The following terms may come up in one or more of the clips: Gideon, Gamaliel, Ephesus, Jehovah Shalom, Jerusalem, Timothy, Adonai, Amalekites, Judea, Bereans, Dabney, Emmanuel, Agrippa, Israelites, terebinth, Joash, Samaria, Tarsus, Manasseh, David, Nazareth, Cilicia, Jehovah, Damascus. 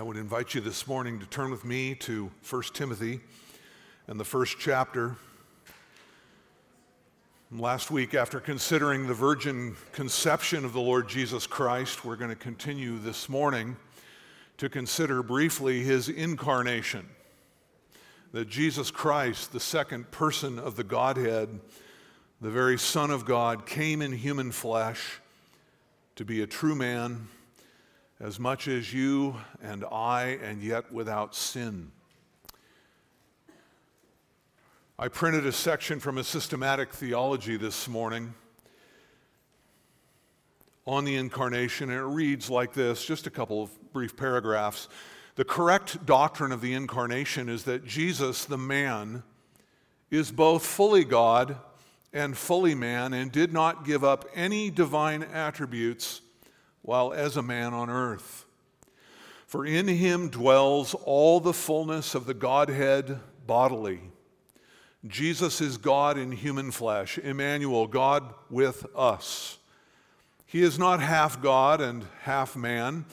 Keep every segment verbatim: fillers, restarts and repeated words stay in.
I would invite you this morning to turn with me to First Timothy and the first chapter. Last week, after considering the virgin conception of the Lord Jesus Christ, we're going to continue this morning to consider briefly his incarnation, that Jesus Christ, the second person of the Godhead, the very Son of God, came in human flesh to be a true man, as much as you and I, and yet without sin. I printed a section from a systematic theology this morning on the incarnation, and it reads like this, just a couple of brief paragraphs. The correct doctrine of the incarnation is that Jesus, the man, is both fully God and fully man, and did not give up any divine attributes while as a man on earth. For in him dwells all the fullness of the Godhead bodily. Jesus is God in human flesh, Emmanuel, God with us. He is not half God and half man.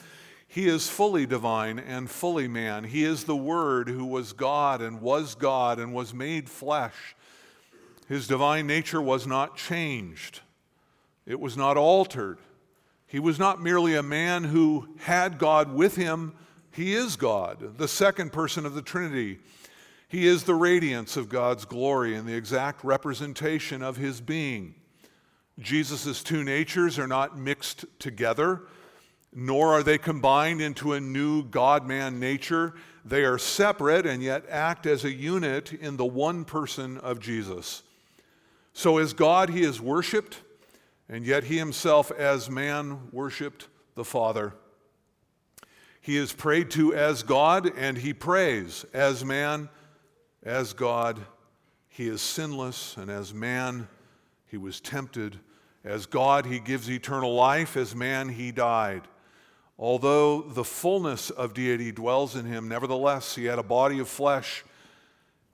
He is fully divine and fully man. He is the Word who was God and was God and was made flesh. His divine nature was not changed. It was not altered. He was not merely a man who had God with him. He is God, the second person of the Trinity. He is the radiance of God's glory and the exact representation of his being. Jesus' two natures are not mixed together, nor are they combined into a new God-man nature. They are separate and yet act as a unit in the one person of Jesus. So as God, he is worshiped, and yet he himself as man worshiped the Father. He is prayed to as God, and he prays as man, as God. He is sinless, and as man he was tempted. As God he gives eternal life, as man he died. Although the fullness of deity dwells in him, nevertheless he had a body of flesh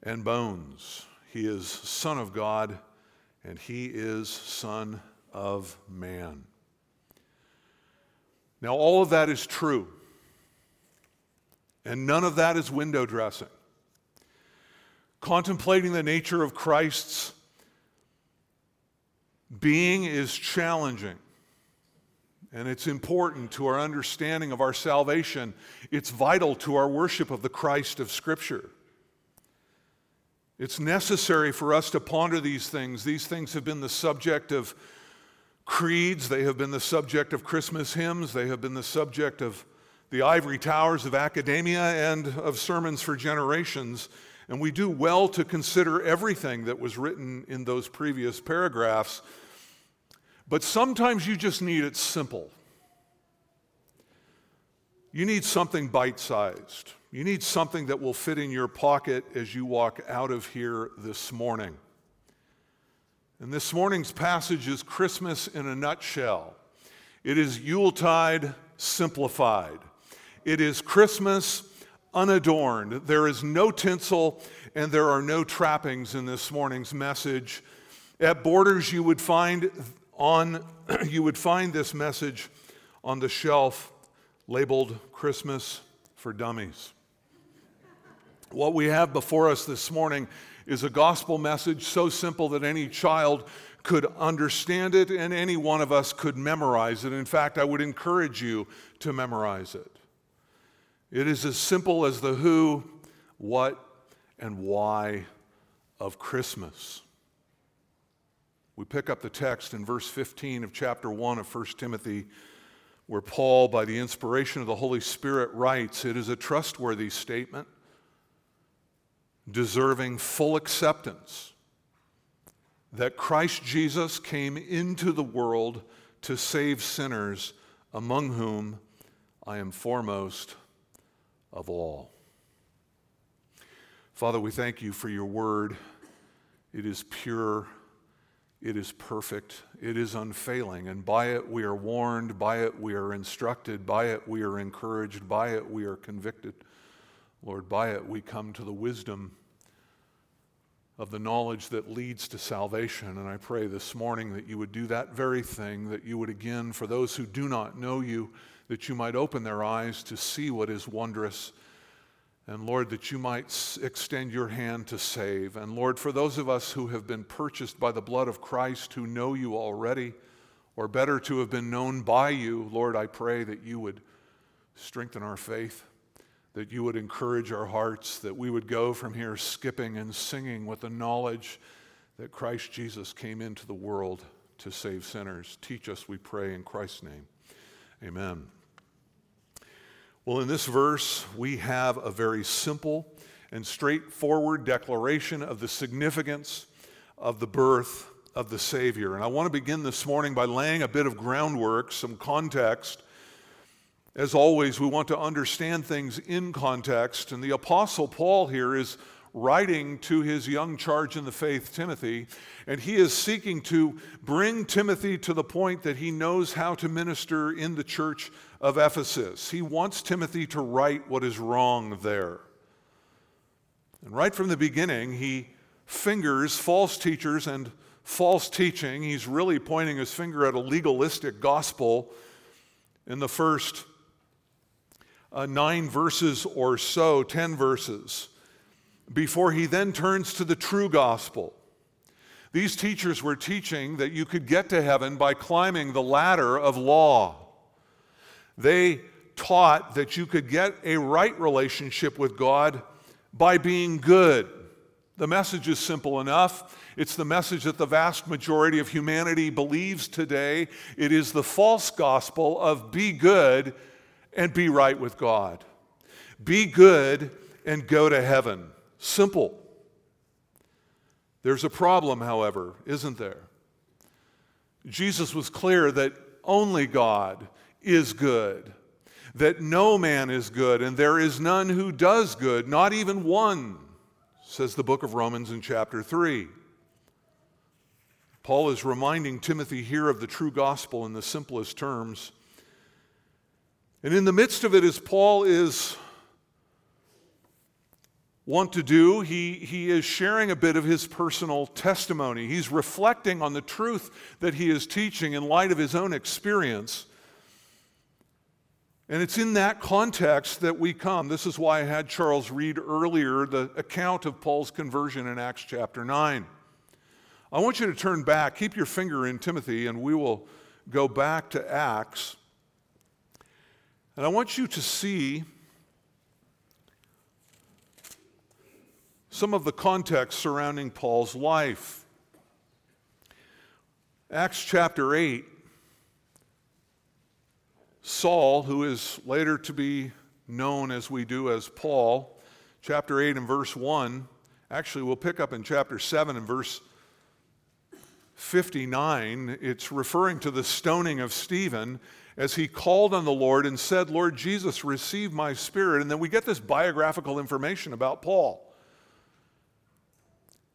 and bones. He is Son of God, and he is Son of God. Of man. Now, all of that is true, and none of that is window dressing. Contemplating the nature of Christ's being is challenging, and it's important to our understanding of our salvation. It's vital to our worship of the Christ of Scripture. It's necessary for us to ponder these things. These things have been the subject of creeds, they have been the subject of Christmas hymns, they have been the subject of the ivory towers of academia and of sermons for generations, and we do well to consider everything that was written in those previous paragraphs, but sometimes you just need it simple. You need something bite-sized. You need something that will fit in your pocket as you walk out of here this morning. And this morning's passage is Christmas in a nutshell. It is Yuletide simplified. It is Christmas unadorned. There is no tinsel and there are no trappings in this morning's message. At Borders, you would find on you would find this message on the shelf labeled Christmas for Dummies. What we have before us this morning is a gospel message so simple that any child could understand it and any one of us could memorize it. In fact, I would encourage you to memorize it. It is as simple as the who, what, and why of Christmas. We pick up the text in verse fifteen of chapter one of First Timothy, where Paul, by the inspiration of the Holy Spirit, writes, "It is a trustworthy statement, deserving full acceptance, that Christ Jesus came into the world to save sinners, among whom I am foremost of all." Father, we thank you for your word. It is pure, it is perfect, it is unfailing, and by it we are warned, by it we are instructed, by it we are encouraged, by it we are convicted. Lord, by it we come to the wisdom of the knowledge that leads to salvation. And I pray this morning that you would do that very thing, that you would again, for those who do not know you, that you might open their eyes to see what is wondrous. And Lord, that you might extend your hand to save. And Lord, for those of us who have been purchased by the blood of Christ, who know you already, or better, to have been known by you, Lord, I pray that you would strengthen our faith, that you would encourage our hearts, that we would go from here skipping and singing with the knowledge that Christ Jesus came into the world to save sinners. Teach us, we pray, in Christ's name. Amen. Well, in this verse, we have a very simple and straightforward declaration of the significance of the birth of the Savior. And I want to begin this morning by laying a bit of groundwork, some context. As always, we want to understand things in context. And the Apostle Paul here is writing to his young charge in the faith, Timothy, and he is seeking to bring Timothy to the point that he knows how to minister in the church of Ephesus. He wants Timothy to right what is wrong there. And right from the beginning, he fingers false teachers and false teaching. He's really pointing his finger at a legalistic gospel in the first uh, nine verses or so, ten verses. Before he then turns to the true gospel. These teachers were teaching that you could get to heaven by climbing the ladder of law. They taught that you could get a right relationship with God by being good. The message is simple enough. It's the message that the vast majority of humanity believes today. It is the false gospel of be good and be right with God. Be good and go to heaven. Simple. There's a problem, however, isn't there? Jesus was clear that only God is good, that no man is good, and there is none who does good, not even one, says the book of Romans in chapter three. Paul is reminding Timothy here of the true gospel in the simplest terms. And in the midst of it, as Paul is want to do, he, he is sharing a bit of his personal testimony. He's reflecting on the truth that he is teaching in light of his own experience. And it's in that context that we come. This is why I had Charles read earlier the account of Paul's conversion in Acts chapter nine. I want you to turn back, keep your finger in Timothy, and we will go back to Acts. And I want you to see some of the context surrounding Paul's life. Acts chapter eight, Saul, who is later to be known as we do as Paul, chapter eight and verse one, actually we'll pick up in chapter seven and verse fifty-nine, it's referring to the stoning of Stephen as he called on the Lord and said, "Lord Jesus, receive my spirit." And then we get this biographical information about Paul.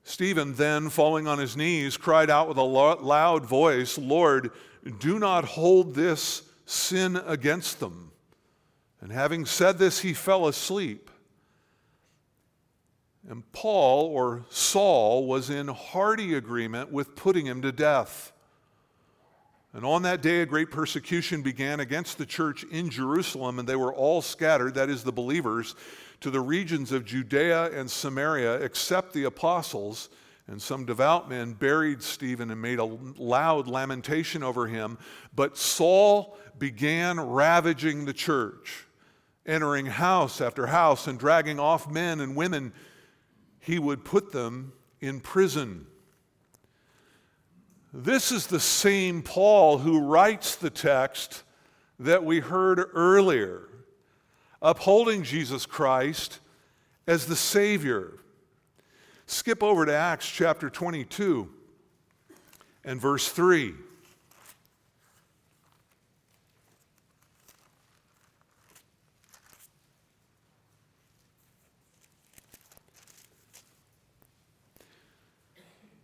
Stephen then, falling on his knees, cried out with a loud voice, "Lord, do not hold this sin against them." And having said this, he fell asleep. And Paul, or Saul, was in hearty agreement with putting him to death. And on that day, a great persecution began against the church in Jerusalem, and they were all scattered, that is, the believers, to the regions of Judea and Samaria, except the apostles. And some devout men buried Stephen and made a loud lamentation over him. But Saul began ravaging the church, entering house after house and dragging off men and women. He would put them in prison. This is the same Paul who writes the text that we heard earlier, upholding Jesus Christ as the Savior. Skip over to Acts chapter twenty-two and verse three.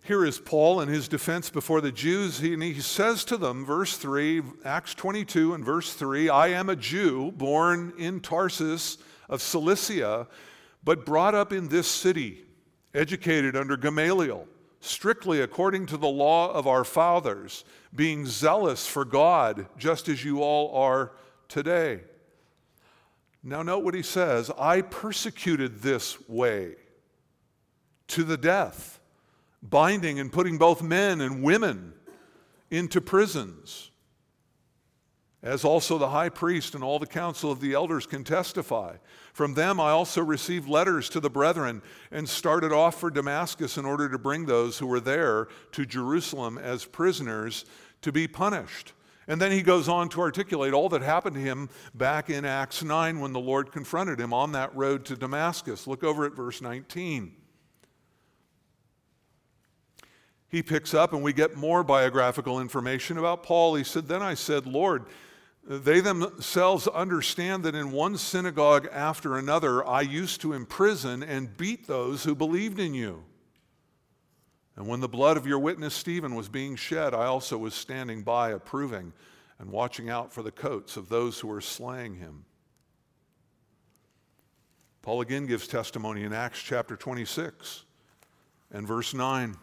Here is Paul in his defense before the Jews, he, and he says to them, verse three, Acts twenty-two and verse three, "I am a Jew born in Tarsus of Cilicia, but brought up in this city, educated under Gamaliel, strictly according to the law of our fathers, being zealous for God, just as you all are today. Now note what he says, I persecuted this way to the death, binding and putting both men and women into prisons, as also the high priest and all the council of the elders can testify. From them I also received letters to the brethren and started off for Damascus in order to bring those who were there to Jerusalem as prisoners to be punished. And then he goes on to articulate all that happened to him back in Acts nine when the Lord confronted him on that road to Damascus. Look over at verse nineteen. He picks up and we get more biographical information about Paul. He said, then I said, Lord, they themselves understand that in one synagogue after another, I used to imprison and beat those who believed in you. And when the blood of your witness Stephen was being shed, I also was standing by approving and watching out for the coats of those who were slaying him. Paul again gives testimony in Acts chapter twenty-six and verse nine.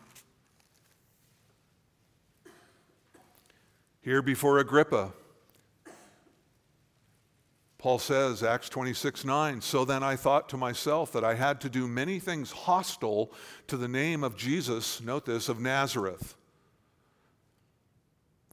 Here before Agrippa, Paul says, Acts twenty-six nine, so then I thought to myself that I had to do many things hostile to the name of Jesus, note this, of Nazareth.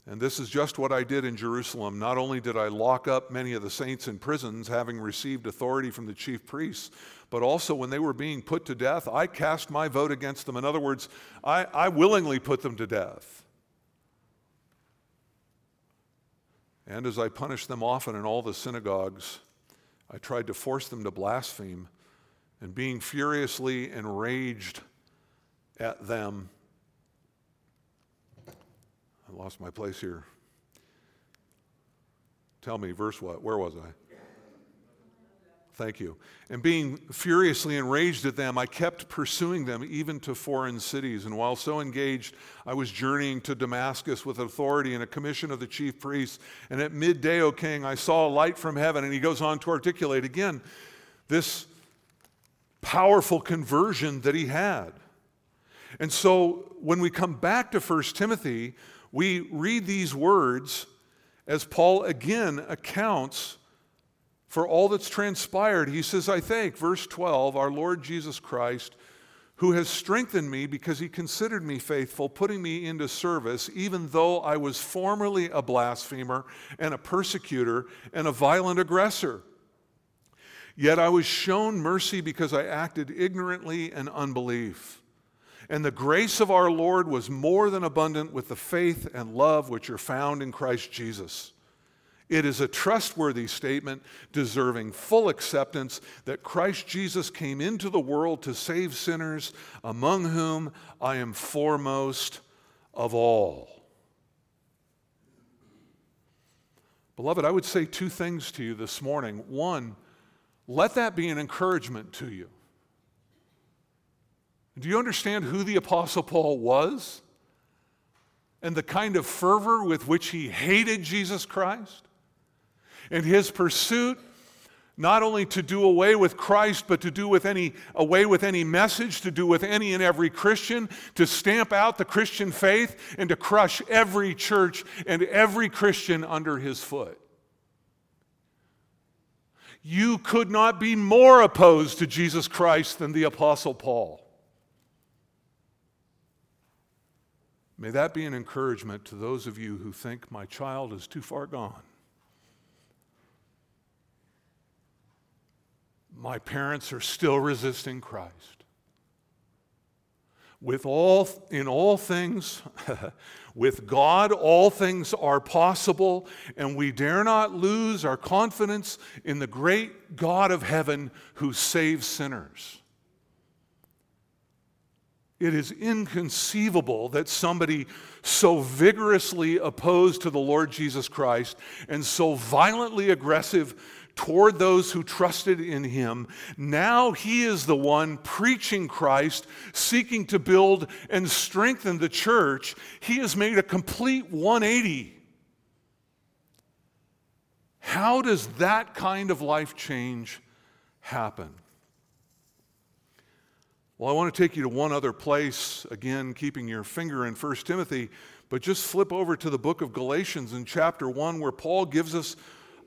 And this is just what I did in Jerusalem. Not only did I lock up many of the saints in prisons, having received authority from the chief priests, but also when they were being put to death, I cast my vote against them. In other words, I, I willingly put them to death. And as I punished them often in all the synagogues, I tried to force them to blaspheme, and being furiously enraged at them, I lost my place here. Tell me, verse what? Where was I? Thank you. And being furiously enraged at them, I kept pursuing them even to foreign cities. And while so engaged, I was journeying to Damascus with authority and a commission of the chief priests. And at midday, O king, I saw a light from heaven. And he goes on to articulate again this powerful conversion that he had. And so when we come back to First Timothy, we read these words as Paul again accounts for all that's transpired. He says, I thank, verse twelve, our Lord Jesus Christ, who has strengthened me because he considered me faithful, putting me into service, even though I was formerly a blasphemer and a persecutor and a violent aggressor. Yet I was shown mercy because I acted ignorantly and unbelief. And the grace of our Lord was more than abundant with the faith and love which are found in Christ Jesus. It is a trustworthy statement deserving full acceptance that Christ Jesus came into the world to save sinners, among whom I am foremost of all. Beloved, I would say two things to you this morning. One, let that be an encouragement to you. Do you understand who the Apostle Paul was and the kind of fervor with which he hated Jesus Christ? And his pursuit not only to do away with Christ, but to do with any, away with any message, to do with any and every Christian, to stamp out the Christian faith, and to crush every church and every Christian under his foot. You could not be more opposed to Jesus Christ than the Apostle Paul. May that be an encouragement to those of you who think my child is too far gone. My parents are still resisting Christ. With all, in all things, with God, all things are possible, and we dare not lose our confidence in the great God of heaven who saves sinners. It is inconceivable that somebody so vigorously opposed to the Lord Jesus Christ and so violently aggressive toward those who trusted in him, now he is the one preaching Christ, seeking to build and strengthen the church. He has made a complete one eighty. How does that kind of life change happen? Well, I want to take you to one other place, again, keeping your finger in First Timothy, but just flip over to the book of Galatians in chapter one, where Paul gives us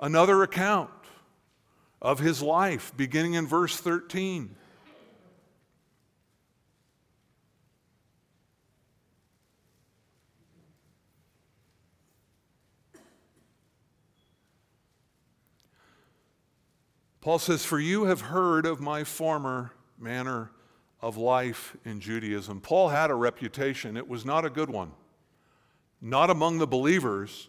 another account of his life, beginning in verse thirteen. Paul says, "For you have heard of my former manner of life in Judaism." Paul had a reputation. It was not a good one. Not among the believers.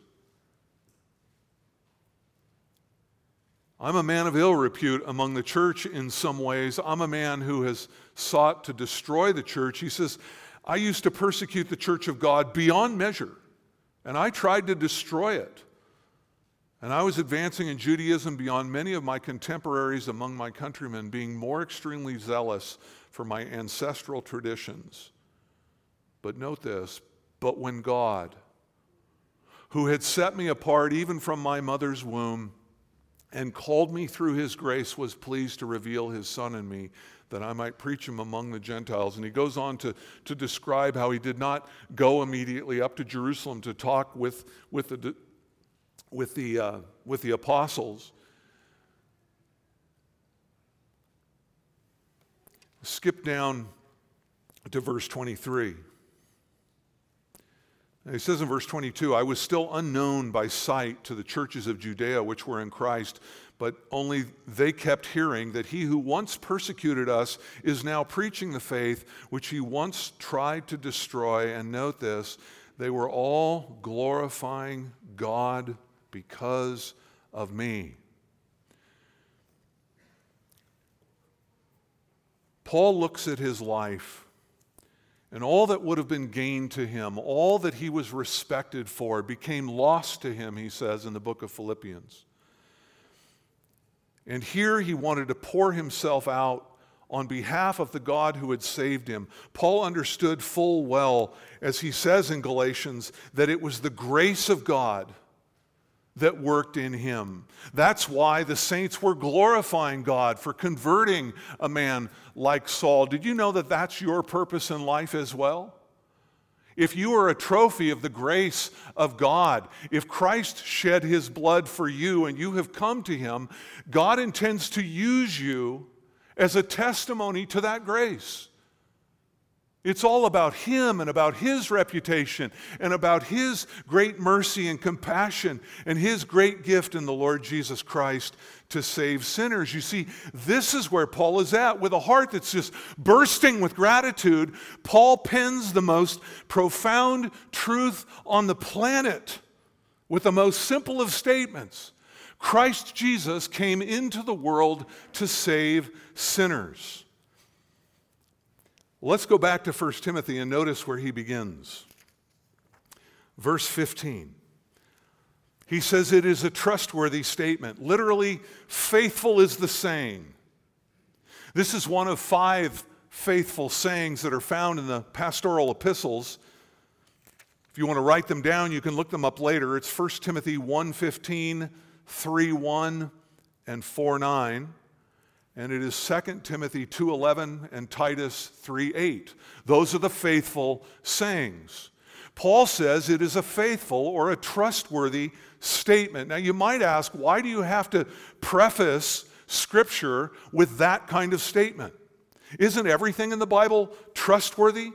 I'm a man of ill repute among the church in some ways. I'm a man who has sought to destroy the church. He says, I used to persecute the church of God beyond measure, and I tried to destroy it. And I was advancing in Judaism beyond many of my contemporaries among my countrymen, being more extremely zealous for my ancestral traditions. But note this, but when God, who had set me apart even from my mother's womb and called me through his grace, was pleased to reveal his Son in me, that I might preach him among the Gentiles. And he goes on to, to describe how he did not go immediately up to Jerusalem to talk with, with the with the uh, with the apostles. Skip down to verse twenty-three. And he says in verse twenty-two, I was still unknown by sight to the churches of Judea which were in Christ, but only they kept hearing that he who once persecuted us is now preaching the faith which he once tried to destroy. And note this, they were all glorifying God because of me. Paul looks at his life and all that would have been gained to him, all that he was respected for, became lost to him, he says in the book of Philippians. And here he wanted to pour himself out on behalf of the God who had saved him. Paul understood full well, as he says in Galatians, that it was the grace of God that worked in him. That's why the saints were glorifying God for converting a man like Saul. Did you know that that's your purpose in life as well? If you are a trophy of the grace of God, if Christ shed his blood for you and you have come to him, God intends to use you as a testimony to that grace. It's all about him and about his reputation and about his great mercy and compassion and his great gift in the Lord Jesus Christ to save sinners. You see, this is where Paul is at, with a heart that's just bursting with gratitude. Paul pens the most profound truth on the planet with the most simple of statements. Christ Jesus came into the world to save sinners. Let's go back to First Timothy and notice where he begins. Verse fifteen. He says it is a trustworthy statement. Literally, faithful is the saying. This is one of five faithful sayings that are found in the pastoral epistles. If you want to write them down, you can look them up later. It's First Timothy one fifteen. three one and four nine, and it is Second Timothy two eleven and Titus three eight. Those are the faithful sayings. Paul says it is a faithful or a trustworthy statement. Now you might ask, why do you have to preface Scripture with that kind of statement? Isn't everything in the Bible trustworthy?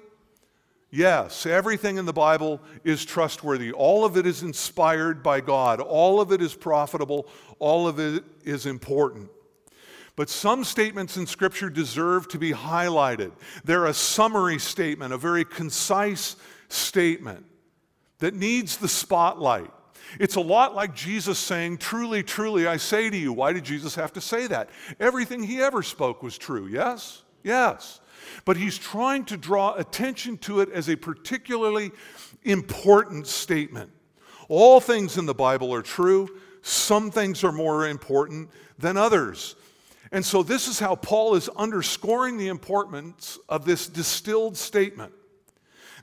Yes, everything in the Bible is trustworthy. All of it is inspired by God. All of it is profitable. All of it is important. But some statements in Scripture deserve to be highlighted. They're a summary statement, a very concise statement that needs the spotlight. It's a lot like Jesus saying, "Truly, truly, I say to you." Why did Jesus have to say that? Everything he ever spoke was true, yes? Yes. But he's trying to draw attention to it as a particularly important statement. All things in the Bible are true. Some things are more important than others. And so this is how Paul is underscoring the importance of this distilled statement,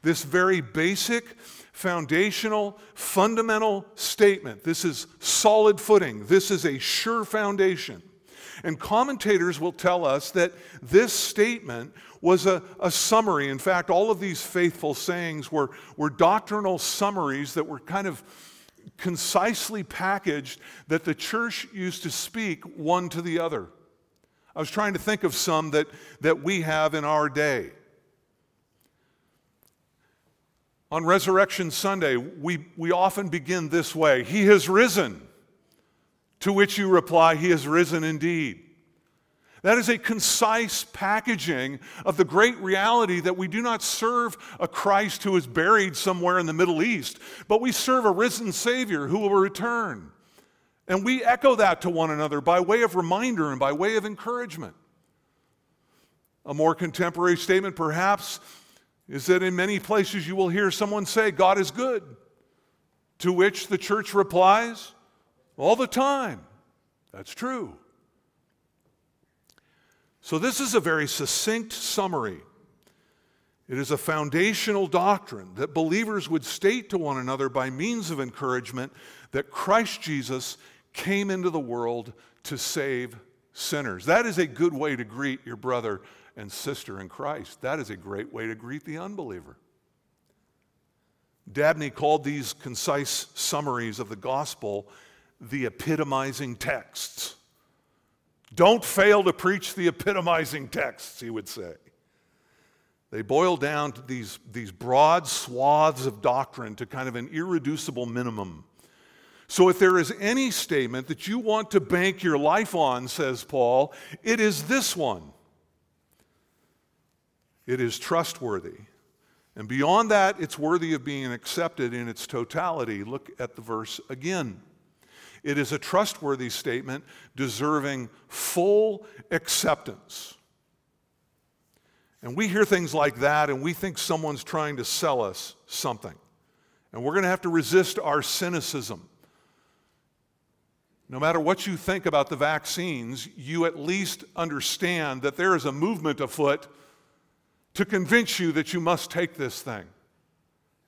this very basic, foundational, fundamental statement. This is solid footing. This is a sure foundation. And commentators will tell us that this statement was a, a summary. In fact, all of these faithful sayings were, were doctrinal summaries that were kind of concisely packaged that the church used to speak one to the other. I was trying to think of some that, that we have in our day. On Resurrection Sunday, we, we often begin this way: He has risen. To which you reply, He has risen indeed. That is a concise packaging of the great reality that we do not serve a Christ who is buried somewhere in the Middle East, but we serve a risen Savior who will return. And we echo that to one another by way of reminder and by way of encouragement. A more contemporary statement, perhaps, is that in many places you will hear someone say, God is good, to which the church replies, all the time. That's true. So this is a very succinct summary. It is a foundational doctrine that believers would state to one another by means of encouragement that Christ Jesus came into the world to save sinners. That is a good way to greet your brother and sister in Christ. That is a great way to greet the unbeliever. Dabney called these concise summaries of the gospel the epitomizing texts. Don't fail to preach the epitomizing texts, he would say. They boil down to these, these broad swaths of doctrine to kind of an irreducible minimum. So if there is any statement that you want to bank your life on, says Paul, it is this one. It is trustworthy. And beyond that, it's worthy of being accepted in its totality. Look at the verse again. It is a trustworthy statement deserving full acceptance. And we hear things like that and we think someone's trying to sell us something. And we're going to have to resist our cynicism. No matter what you think about the vaccines, you at least understand that there is a movement afoot to convince you that you must take this thing.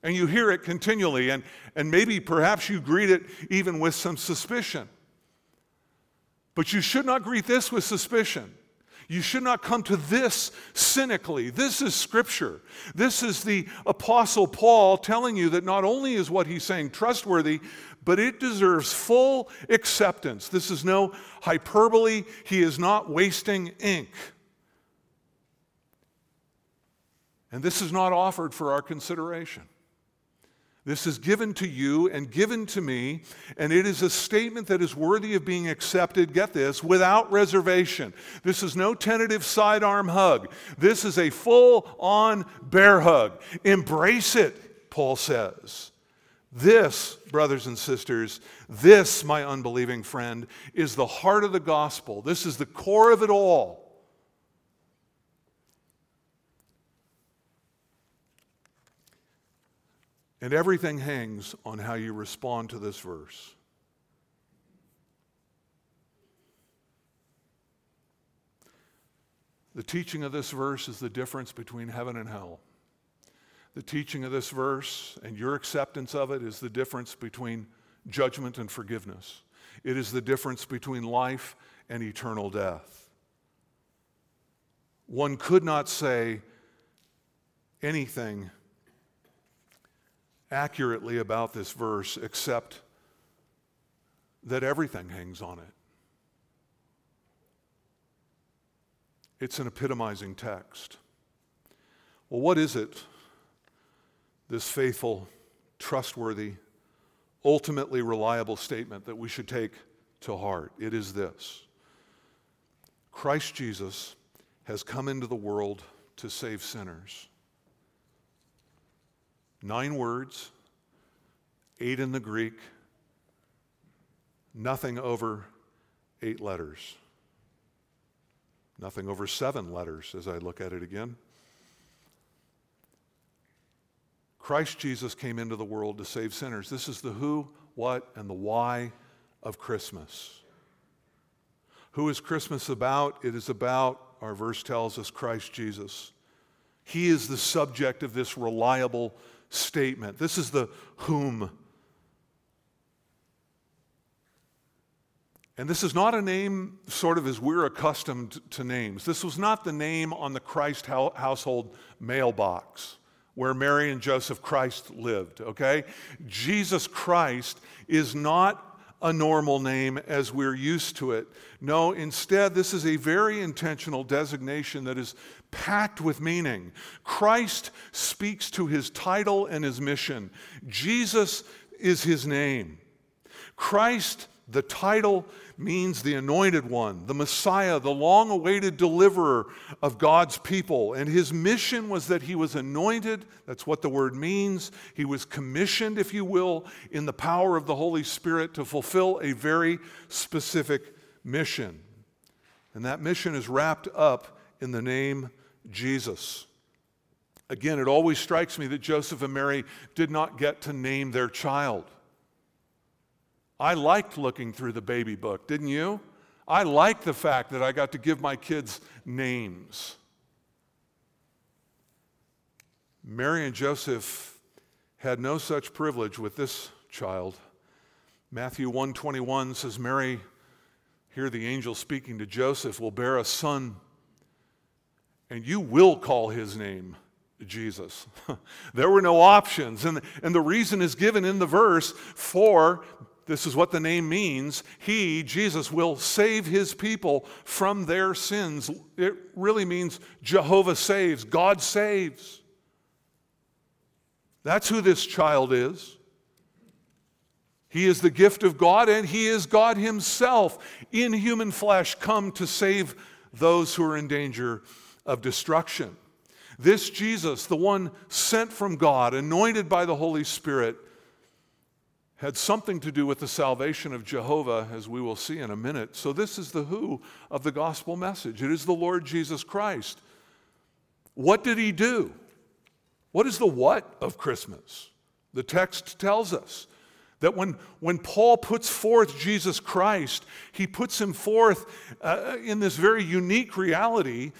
And you hear it continually, and, and maybe perhaps you greet it even with some suspicion. But you should not greet this with suspicion. You should not come to this cynically. This is Scripture. This is the Apostle Paul telling you that not only is what he's saying trustworthy, but it deserves full acceptance. This is no hyperbole. He is not wasting ink. And this is not offered for our consideration. This is given to you and given to me, and it is a statement that is worthy of being accepted, get this, without reservation. This is no tentative sidearm hug. This is a full-on bear hug. Embrace it, Paul says. This, brothers and sisters, this, my unbelieving friend, is the heart of the gospel. This is the core of it all. And everything hangs on how you respond to this verse. The teaching of this verse is the difference between heaven and hell. The teaching of this verse and your acceptance of it is the difference between judgment and forgiveness. It is the difference between life and eternal death. One could not say anything accurately about this verse except that everything hangs on it. It's an epitomizing text. Well, what is it, this faithful, trustworthy, ultimately reliable statement that we should take to heart? It is this: Christ Jesus has come into the world to save sinners. Nine words, eight in the Greek, nothing over eight letters. Nothing over seven letters as I look at it again. Christ Jesus came into the world to save sinners. This is the who, what, and the why of Christmas. Who is Christmas about? It is about, our verse tells us, Christ Jesus. He is the subject of this reliable statement. This is the whom. And this is not a name sort of as we're accustomed to names. This was not the name on the Christ household mailbox where Mary and Joseph Christ lived, okay? Jesus Christ is not a normal name as we're used to it. No, instead, this is a very intentional designation that is packed with meaning. Christ speaks to his title and his mission. Jesus is his name. Christ, the title, means the anointed one, the Messiah, the long-awaited deliverer of God's people. And his mission was that he was anointed. That's what the word means. He was commissioned, if you will, in the power of the Holy Spirit to fulfill a very specific mission. And that mission is wrapped up in the name Jesus. Again, it always strikes me that Joseph and Mary did not get to name their child. I liked looking through the baby book, didn't you? I liked the fact that I got to give my kids names. Mary and Joseph had no such privilege with this child. Matthew one twenty-one says, Mary, here the angel speaking to Joseph, will bear a son, and you will call his name Jesus. There were no options, and, and the reason is given in the verse, for this is what the name means. He, Jesus, will save his people from their sins. It really means Jehovah saves. God saves. That's who this child is. He is the gift of God, and he is God himself in human flesh, come to save those who are in danger of destruction. This Jesus, the one sent from God, anointed by the Holy Spirit, had something to do with the salvation of Jehovah, as we will see in a minute. So this is the who of the gospel message. It is the Lord Jesus Christ. What did he do? What is the what of Christmas? The text tells us that when, when Paul puts forth Jesus Christ, he puts him forth uh, in this very unique reality.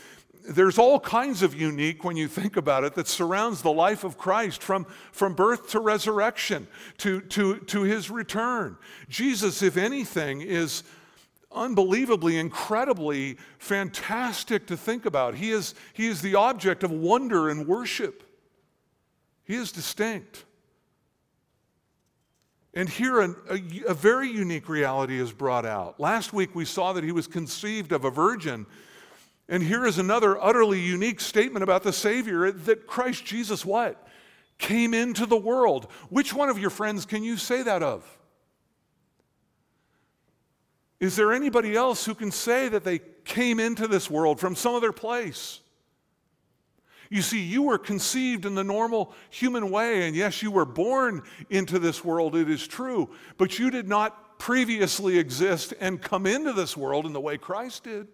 There's all kinds of unique, when you think about it, that surrounds the life of Christ from, from birth to resurrection to, to, to his return. Jesus, if anything, is unbelievably, incredibly fantastic to think about. He is, he is the object of wonder and worship. He is distinct. And here a, a, a very unique reality is brought out. Last week we saw that he was conceived of a virgin. And here is another utterly unique statement about the Savior, that Christ Jesus, what? Came into the world. Which one of your friends can you say that of? Is there anybody else who can say that they came into this world from some other place? You see, you were conceived in the normal human way, and yes, you were born into this world, it is true, but you did not previously exist and come into this world in the way Christ did.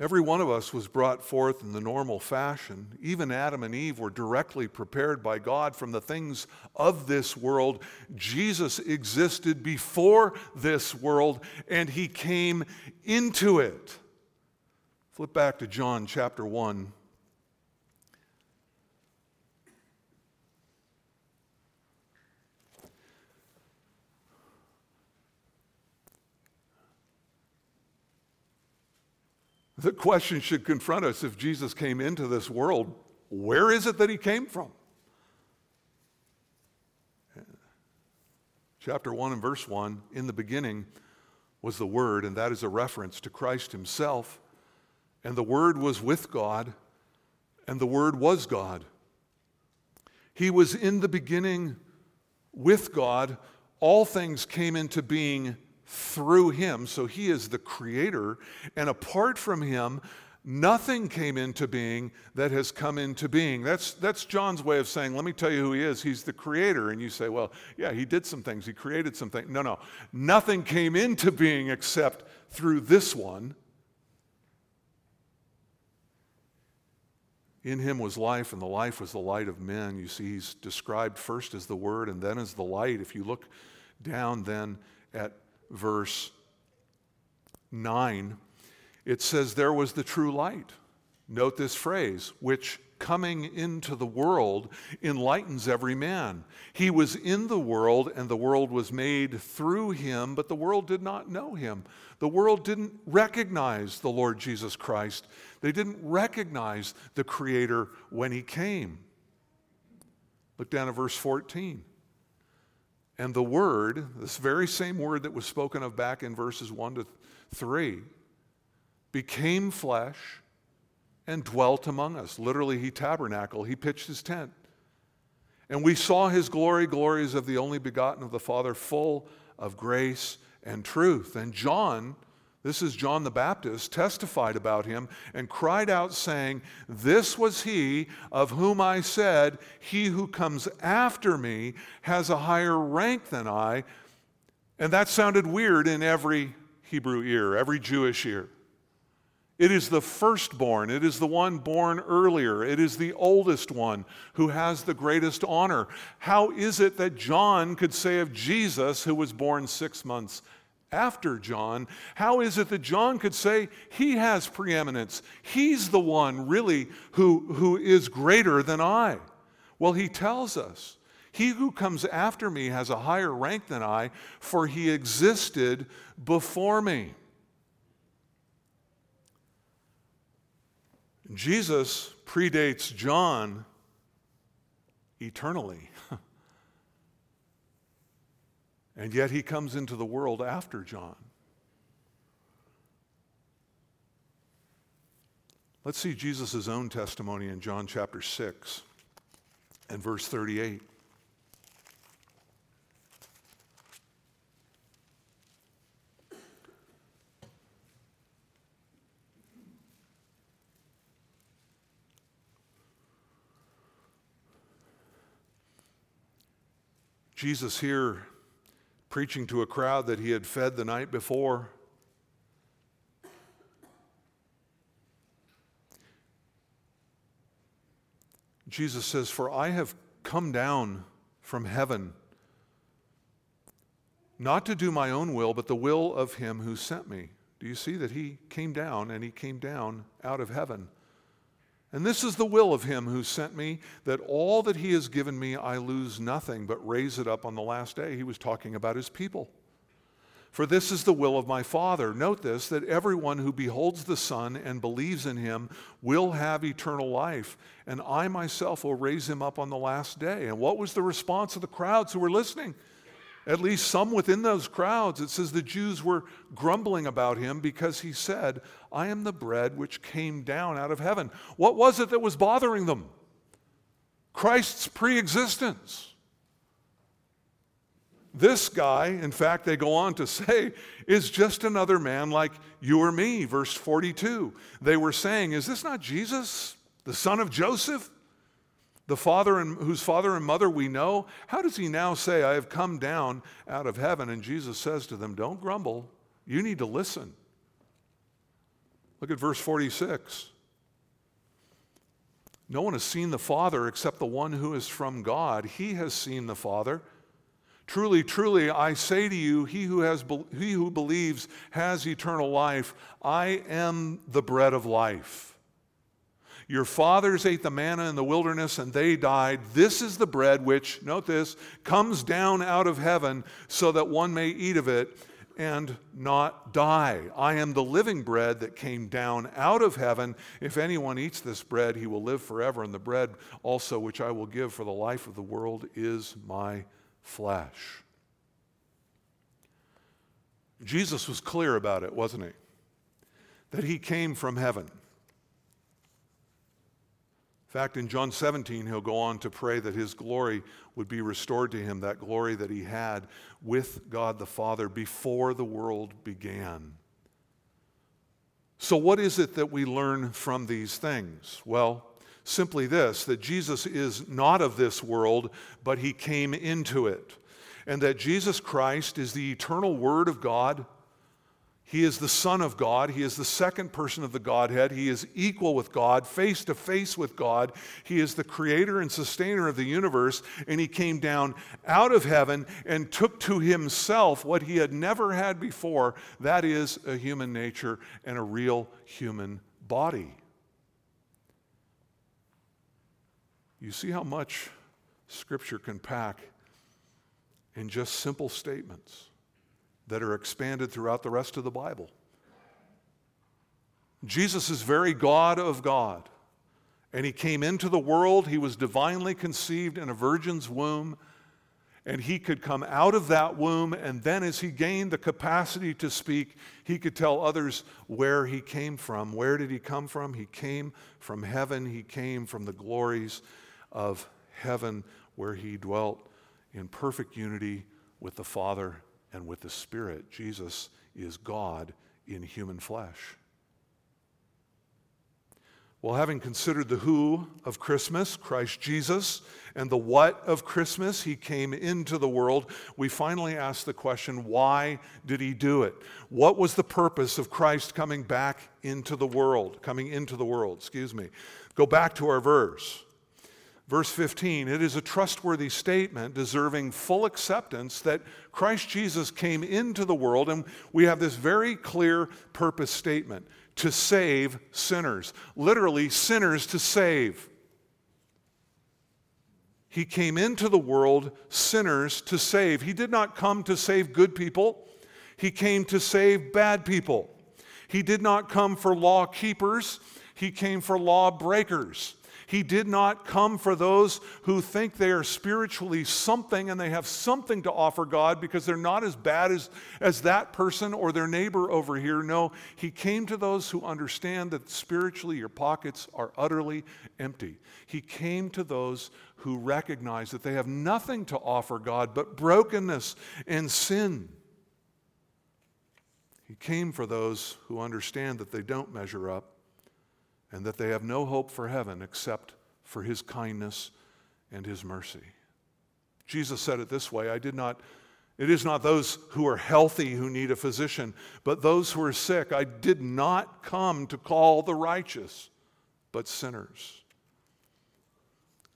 Every one of us was brought forth in the normal fashion. Even Adam and Eve were directly prepared by God from the things of this world. Jesus existed before this world, and he came into it. Flip back to John chapter one. The question should confront us: if Jesus came into this world, where is it that he came from? Chapter one and verse one, in the beginning was the Word, and that is a reference to Christ himself. And the Word was with God, and the Word was God. He was in the beginning with God. All things came into being through him, so he is the creator, and apart from him, nothing came into being that has come into being. That's that's John's way of saying, let me tell you who he is. He's the creator. And you say, well, yeah, he did some things. He created some things. No, no. Nothing came into being except through this one. In him was life, and the life was the light of men. You see, he's described first as the Word and then as the light. If you look down then at verse nine, it says, there was the true light. Note this phrase, which coming into the world enlightens every man. He was in the world, and the world was made through him, but the world did not know him. The world didn't recognize the Lord Jesus Christ. They didn't recognize the Creator when he came. Look down at verse fourteen. And the word, this very same word that was spoken of back in verses one to three, became flesh and dwelt among us. Literally, he tabernacled. He pitched his tent. And we saw his glory, glories of the only begotten of the Father, full of grace and truth. And John, this is John the Baptist, testified about him and cried out, saying, "This was he of whom I said, he who comes after me has a higher rank than I." And that sounded weird in every Hebrew ear, every Jewish ear. It is the firstborn. It is the one born earlier. It is the oldest one who has the greatest honor. How is it that John could say of Jesus, who was born six months after John, how is it that John could say he has preeminence? He's the one really who, who is greater than I. Well, he tells us, "He who comes after me has a higher rank than I, for he existed before me." Jesus predates John eternally. And yet he comes into the world after John. Let's see Jesus' own testimony in John chapter six and verse thirty-eight. Jesus here preaching to a crowd that he had fed the night before. Jesus says, "For I have come down from heaven, not to do my own will, but the will of him who sent me." Do you see that he came down, and he came down out of heaven? "And this is the will of him who sent me, that all that he has given me I lose nothing, but raise it up on the last day." He was talking about his people. "For this is the will of my Father." Note this, that everyone who beholds the Son and believes in him will have eternal life, and I myself will raise him up on the last day. And what was the response of the crowds who were listening? At least some within those crowds. It says the Jews were grumbling about him because he said, "I am the bread which came down out of heaven." What was it that was bothering them? Christ's preexistence. This guy, in fact, they go on to say, is just another man like you or me. Verse forty-two, they were saying, "Is this not Jesus, the son of Joseph? The father and whose father and mother we know, how does he now say, 'I have come down out of heaven'?" And Jesus says to them, "Don't grumble. You need to listen." Look at verse forty-six. "No one has seen the Father except the one who is from God. He has seen the Father. Truly, truly, I say to you, he who has be- he who believes has eternal life. I am the bread of life. Your fathers ate the manna in the wilderness, and they died. This is the bread which," note this, "comes down out of heaven so that one may eat of it and not die. I am the living bread that came down out of heaven. If anyone eats this bread, he will live forever. And the bread also which I will give for the life of the world is my flesh." Jesus was clear about it, wasn't he? That he came from heaven. In fact, in John seventeen, he'll go on to pray that his glory would be restored to him, that glory that he had with God the Father before the world began. So what is it that we learn from these things? Well, simply this, that Jesus is not of this world, but he came into it, and that Jesus Christ is the eternal Word of God. He is the Son of God. He is the second person of the Godhead. He is equal with God, face to face with God. He is the creator and sustainer of the universe, and he came down out of heaven and took to himself what he had never had before, that is a human nature and a real human body. You see how much Scripture can pack in just simple statements that are expanded throughout the rest of the Bible. Jesus is very God of God, and he came into the world. He was divinely conceived in a virgin's womb, and he could come out of that womb, and then as he gained the capacity to speak, he could tell others where he came from. Where did he come from? He came from heaven. He came from the glories of heaven, where he dwelt in perfect unity with the Father and with the Spirit. Jesus is God in human flesh. Well, having considered the who of Christmas, Christ Jesus, and the what of Christmas, he came into the world, we finally ask the question, why did he do it? What was the purpose of Christ coming back into the world, coming into the world, excuse me. Go back to our verse. Verse fifteen, it is a trustworthy statement deserving full acceptance that Christ Jesus came into the world, and we have this very clear purpose statement, to save sinners. Literally, sinners to save. He came into the world, sinners to save. He did not come to save good people. He came to save bad people. He did not come for law keepers. He came for law breakers. He did not come for those who think they are spiritually something and they have something to offer God because they're not as bad as, as that person or their neighbor over here. No, he came to those who understand that spiritually your pockets are utterly empty. He came to those who recognize that they have nothing to offer God but brokenness and sin. He came for those who understand that they don't measure up, and that they have no hope for heaven except for his kindness and his mercy. Jesus said it this way, I did not, it is not those who are healthy who need a physician, but those who are sick. I did not come to call the righteous, but sinners.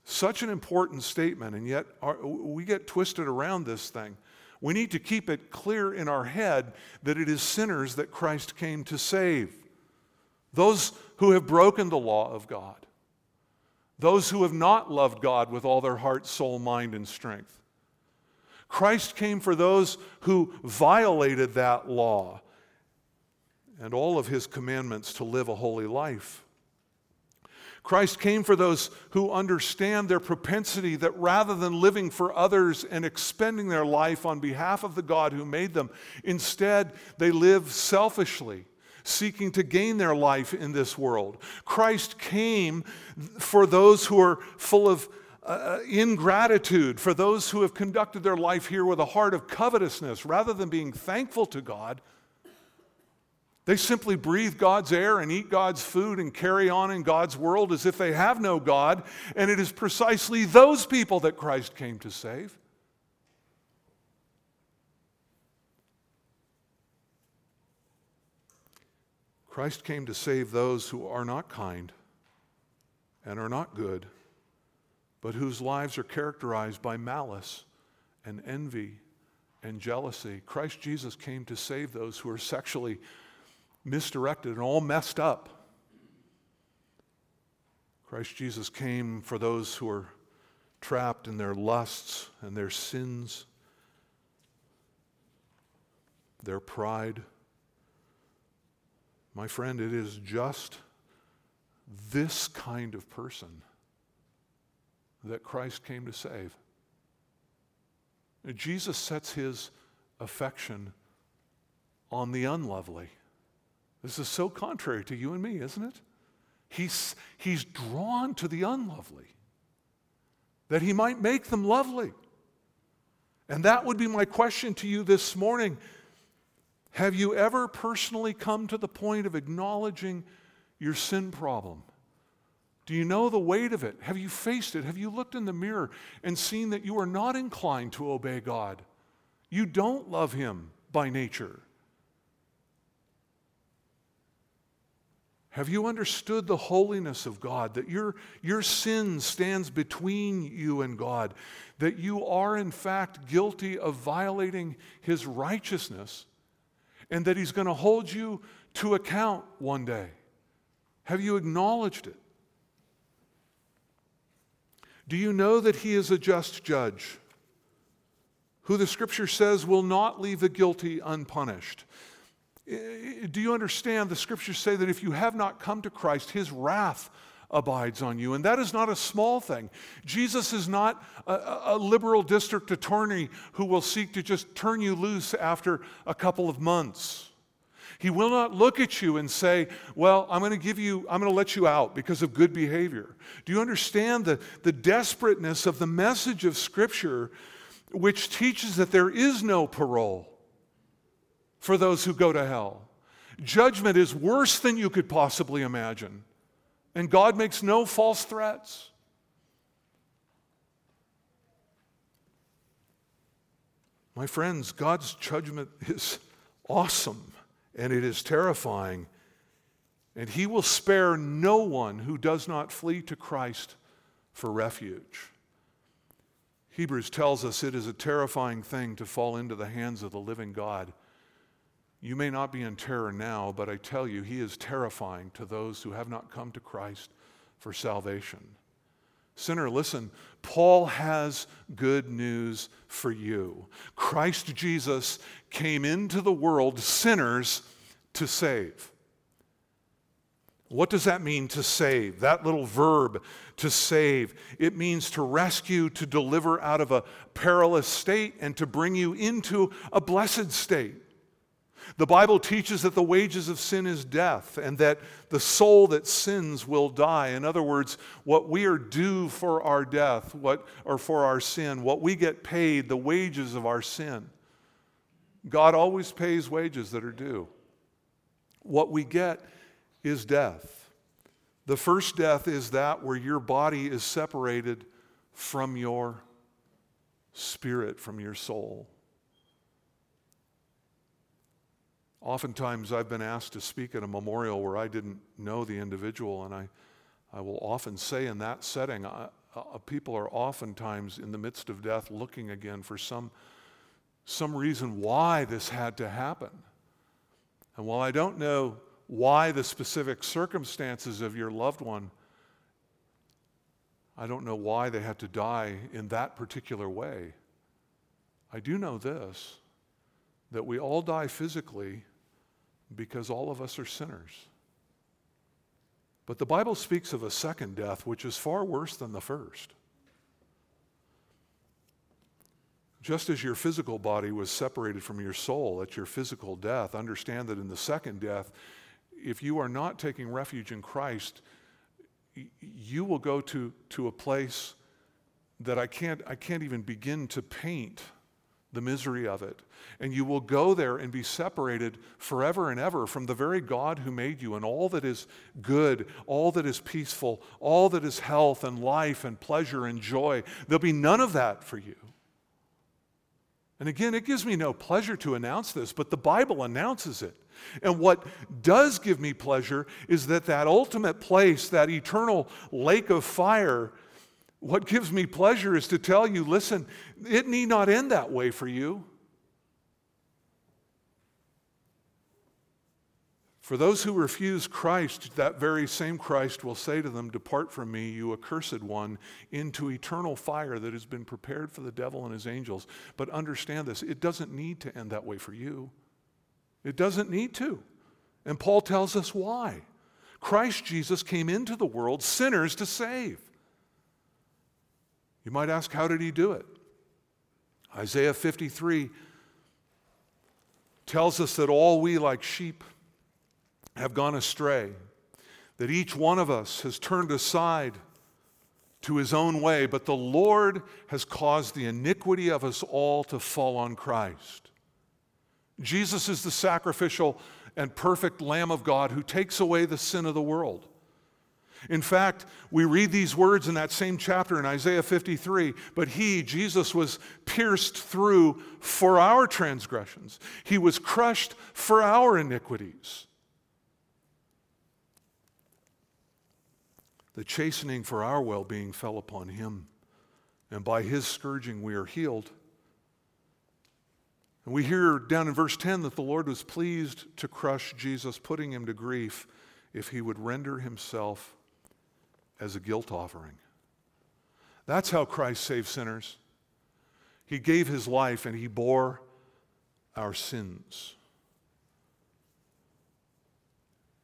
Such an important statement, and yet our, we get twisted around this thing. We need to keep it clear in our head that it is sinners that Christ came to save. Those who have broken the law of God. Those who have not loved God with all their heart, soul, mind, and strength. Christ came for those who violated that law and all of his commandments to live a holy life. Christ came for those who understand their propensity that rather than living for others and expending their life on behalf of the God who made them, instead they live selfishly, seeking to gain their life in this world. Christ came for those who are full of uh, ingratitude, for those who have conducted their life here with a heart of covetousness. Rather than being thankful to God, they simply breathe God's air and eat God's food and carry on in God's world as if they have no God, and it is precisely those people that Christ came to save. Christ came to save those who are not kind and are not good, but whose lives are characterized by malice and envy and jealousy. Christ Jesus came to save those who are sexually misdirected and all messed up. Christ Jesus came for those who are trapped in their lusts and their sins, their pride. My friend, it is just this kind of person that Christ came to save. Jesus sets his affection on the unlovely. This is so contrary to you and me, isn't it? He's, he's drawn to the unlovely that he might make them lovely. And that would be my question to you this morning. Have you ever personally come to the point of acknowledging your sin problem? Do you know the weight of it? Have you faced it? Have you looked in the mirror and seen that you are not inclined to obey God? You don't love him by nature. Have you understood the holiness of God, that your, your sin stands between you and God, that you are in fact guilty of violating his righteousness, and that he's going to hold you to account one day? Have you acknowledged it? Do you know that he is a just judge, who the scripture says will not leave the guilty unpunished? Do you understand the scriptures say that if you have not come to Christ, his wrath abides on you? And that is not a small thing. Jesus is not a, a liberal district attorney who will seek to just turn you loose after a couple of months. He will not look at you and say, well, I'm going to give you, I'm going to let you out because of good behavior. Do you understand the, the desperateness of the message of Scripture, which teaches that there is no parole for those who go to hell? Judgment is worse than you could possibly imagine. And God makes no false threats. My friends, God's judgment is awesome. And it is terrifying. And he will spare no one who does not flee to Christ for refuge. Hebrews tells us it is a terrifying thing to fall into the hands of the living God. You may not be in terror now, but I tell you, he is terrifying to those who have not come to Christ for salvation. Sinner, listen, Paul has good news for you. Christ Jesus came into the world, sinners, to save. What does that mean, to save? That little verb, to save. It means to rescue, to deliver out of a perilous state, and to bring you into a blessed state. The Bible teaches that the wages of sin is death, and that the soul that sins will die. In other words, what we are due for our death, what or for our sin, what we get paid, the wages of our sin. God always pays wages that are due. What we get is death. The first death is that where your body is separated from your spirit, from your soul. Oftentimes I've been asked to speak at a memorial where I didn't know the individual, and I, I will often say in that setting, I, uh, people are oftentimes in the midst of death looking again for some, some reason why this had to happen. And while I don't know why the specific circumstances of your loved one, I don't know why they had to die in that particular way. I do know this, that we all die physically, because all of us are sinners. But the Bible speaks of a second death, which is far worse than the first. Just as your physical body was separated from your soul at your physical death, understand that in the second death, if you are not taking refuge in Christ, you will go to, to a place that I can't, I can't even begin to paint the misery of it. And you will go there and be separated forever and ever from the very God who made you and all that is good, all that is peaceful, all that is health and life and pleasure and joy. There'll be none of that for you. And again, it gives me no pleasure to announce this, but the Bible announces it. And what does give me pleasure is that that ultimate place, that eternal lake of fire, what gives me pleasure is to tell you, listen, it need not end that way for you. For those who refuse Christ, that very same Christ will say to them, depart from me, you accursed one, into eternal fire that has been prepared for the devil and his angels. But understand this, it doesn't need to end that way for you. It doesn't need to. And Paul tells us why. Christ Jesus came into the world, sinners to save. You might ask, how did he do it? Isaiah fifty-three tells us that all we like sheep have gone astray, that each one of us has turned aside to his own way, but the Lord has caused the iniquity of us all to fall on Christ. Jesus is the sacrificial and perfect Lamb of God who takes away the sin of the world. In fact, we read these words in that same chapter in Isaiah fifty-three, but he, Jesus, was pierced through for our transgressions. He was crushed for our iniquities. The chastening for our well-being fell upon him, and by his scourging we are healed. And we hear down in verse ten that the Lord was pleased to crush Jesus, putting him to grief if he would render himself as a guilt offering. That's how Christ saved sinners. He gave his life and he bore our sins.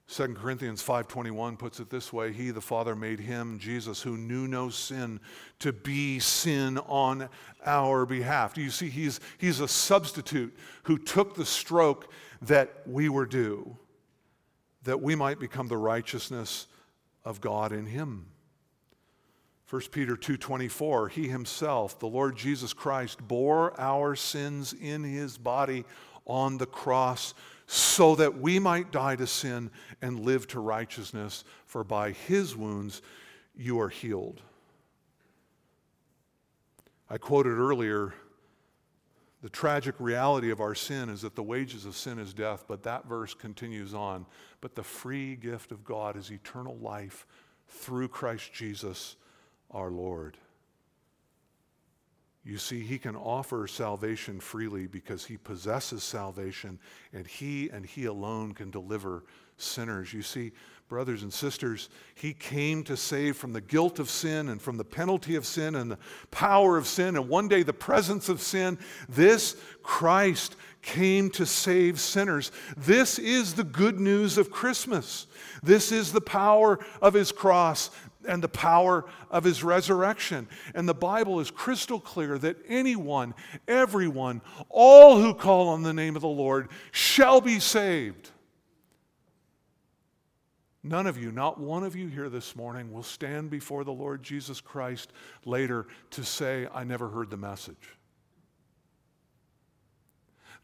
Second Corinthians five twenty-one puts it this way, he, the Father, made him, Jesus, who knew no sin, to be sin on our behalf. Do you see, he's, he's a substitute who took the stroke that we were due, that we might become the righteousness of God in him. First Peter two twenty-four, he himself, the Lord Jesus Christ, bore our sins in his body on the cross so that we might die to sin and live to righteousness, for by his wounds you are healed. I quoted earlier, the tragic reality of our sin is that the wages of sin is death, but that verse continues on. But the free gift of God is eternal life through Christ Jesus our Lord. You see, he can offer salvation freely because he possesses salvation, and he and he alone can deliver sinners. You see, brothers and sisters, he came to save from the guilt of sin and from the penalty of sin and the power of sin and one day the presence of sin. This Christ came to save sinners. This is the good news of Christmas. This is the power of his cross and the power of his resurrection. And the Bible is crystal clear that anyone, everyone, all who call on the name of the Lord shall be saved. None of you, not one of you here this morning, will stand before the Lord Jesus Christ later to say, I never heard the message.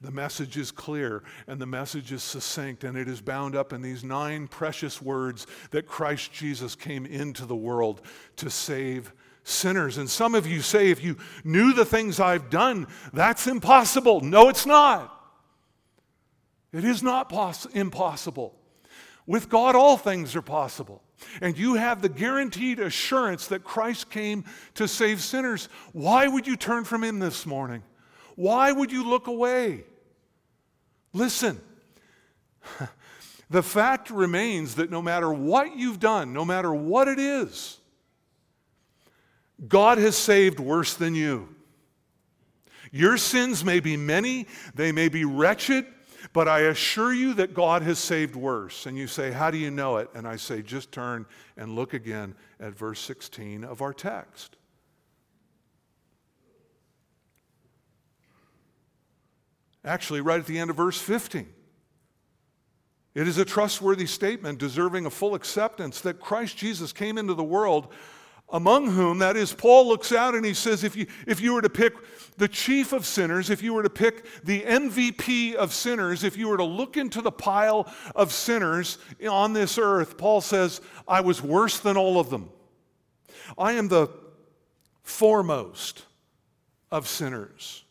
The message is clear, and the message is succinct, and it is bound up in these nine precious words that Christ Jesus came into the world to save sinners. And some of you say, if you knew the things I've done, that's impossible. No, it's not. It is not poss- impossible. With God, all things are possible. And you have the guaranteed assurance that Christ came to save sinners. Why would you turn from him this morning? Why would you look away? Listen, the fact remains that no matter what you've done, no matter what it is, God has saved worse than you. Your sins may be many, they may be wretched, but I assure you that God has saved worse. And you say, how do you know it? And I say, just turn and look again at verse sixteen of our text. Actually, right at the end of verse fifteen. It is a trustworthy statement deserving of full acceptance that Christ Jesus came into the world, among whom, that is, Paul looks out and he says, if you, if you were to pick the chief of sinners, if you were to pick the M V P of sinners, if you were to look into the pile of sinners on this earth, Paul says, I was worse than all of them. I am the foremost of sinners.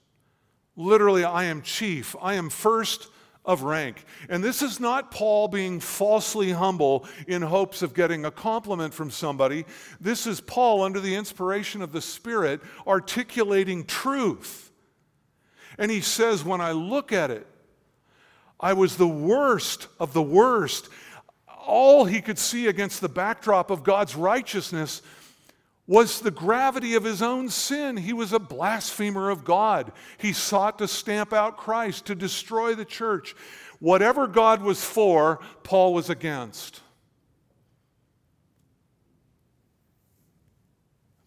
Literally, I am chief. I am first of rank. And this is not Paul being falsely humble in hopes of getting a compliment from somebody. This is Paul, under the inspiration of the Spirit, articulating truth. And he says, when I look at it, I was the worst of the worst. All he could see against the backdrop of God's righteousness was the gravity of his own sin. He was a blasphemer of God. He sought to stamp out Christ, to destroy the church. Whatever God was for, Paul was against.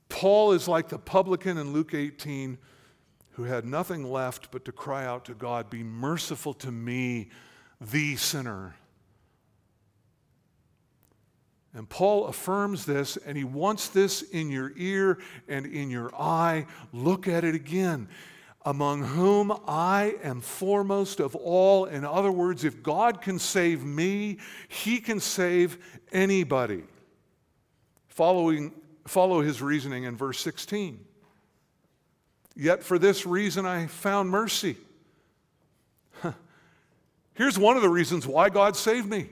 Paul is like the publican in Luke eighteen who had nothing left but to cry out to God, be merciful to me, the sinner. And Paul affirms this, and he wants this in your ear and in your eye. Look at it again. Among whom I am foremost of all. In other words, if God can save me, he can save anybody. Following, follow his reasoning in verse sixteen. Yet for this reason I found mercy. Huh. Here's one of the reasons why God saved me.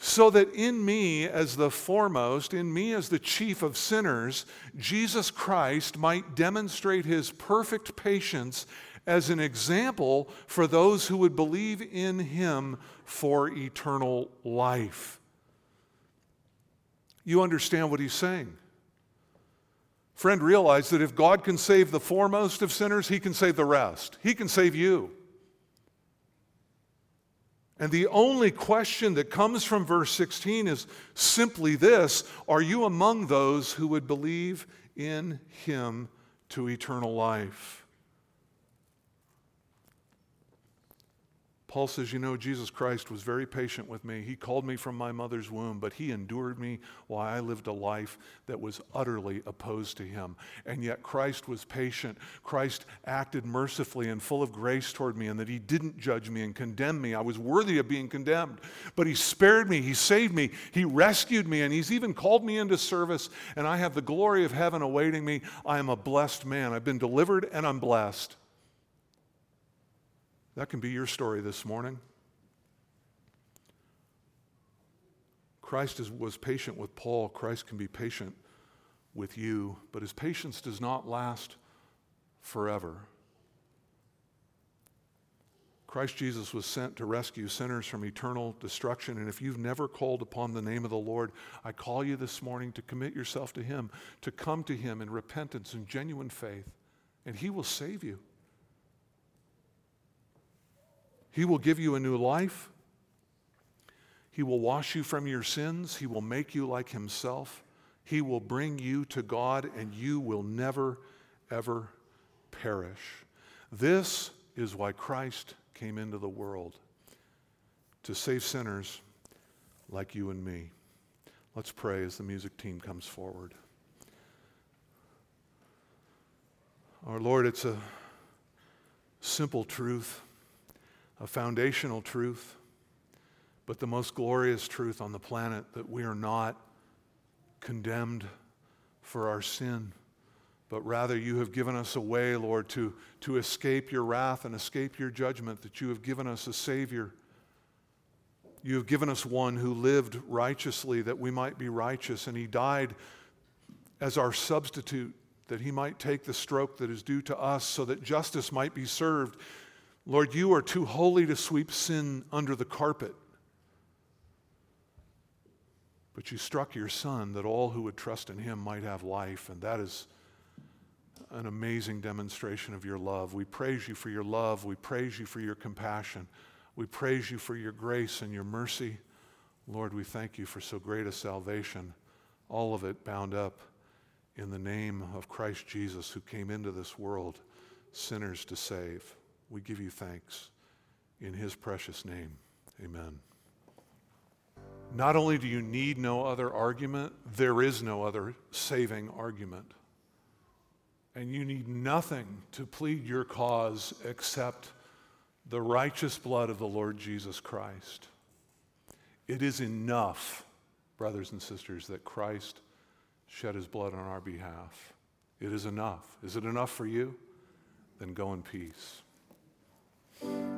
So that in me as the foremost, in me as the chief of sinners, Jesus Christ might demonstrate his perfect patience as an example for those who would believe in him for eternal life. You understand what he's saying. Friend, realize that if God can save the foremost of sinners, he can save the rest. He can save you. And the only question that comes from verse sixteen is simply this: are you among those who would believe in him to eternal life? Paul says, you know, Jesus Christ was very patient with me. He called me from my mother's womb, but he endured me while I lived a life that was utterly opposed to him. And yet Christ was patient. Christ acted mercifully and full of grace toward me, and that he didn't judge me and condemn me. I was worthy of being condemned, but he spared me. He saved me. He rescued me, and he's even called me into service, and I have the glory of heaven awaiting me. I am a blessed man. I've been delivered, and I'm blessed. That can be your story this morning. Christ is, was patient with Paul. Christ can be patient with you, but his patience does not last forever. Christ Jesus was sent to rescue sinners from eternal destruction, and if you've never called upon the name of the Lord, I call you this morning to commit yourself to him, to come to him in repentance and genuine faith, and he will save you. He will give you a new life. He will wash you from your sins. He will make you like himself. He will bring you to God, and you will never, ever perish. This is why Christ came into the world, to save sinners like you and me. Let's pray as the music team comes forward. Our Lord, it's a simple truth, a foundational truth, but the most glorious truth on the planet, that we are not condemned for our sin, but rather you have given us a way, Lord, to, to escape your wrath and escape your judgment, that you have given us a Savior. You have given us one who lived righteously that we might be righteous, and he died as our substitute that he might take the stroke that is due to us so that justice might be served. Lord, you are too holy to sweep sin under the carpet, but you struck your Son that all who would trust in him might have life, and that is an amazing demonstration of your love. We praise you for your love. We praise you for your compassion. We praise you for your grace and your mercy. Lord, we thank you for so great a salvation, all of it bound up in the name of Christ Jesus, who came into this world, sinners to save. We give you thanks in his precious name. Amen. Not only do you need no other argument, there is no other saving argument. And you need nothing to plead your cause except the righteous blood of the Lord Jesus Christ. It is enough, brothers and sisters, that Christ shed his blood on our behalf. It is enough. Is it enough for you? Then go in peace. Thank you.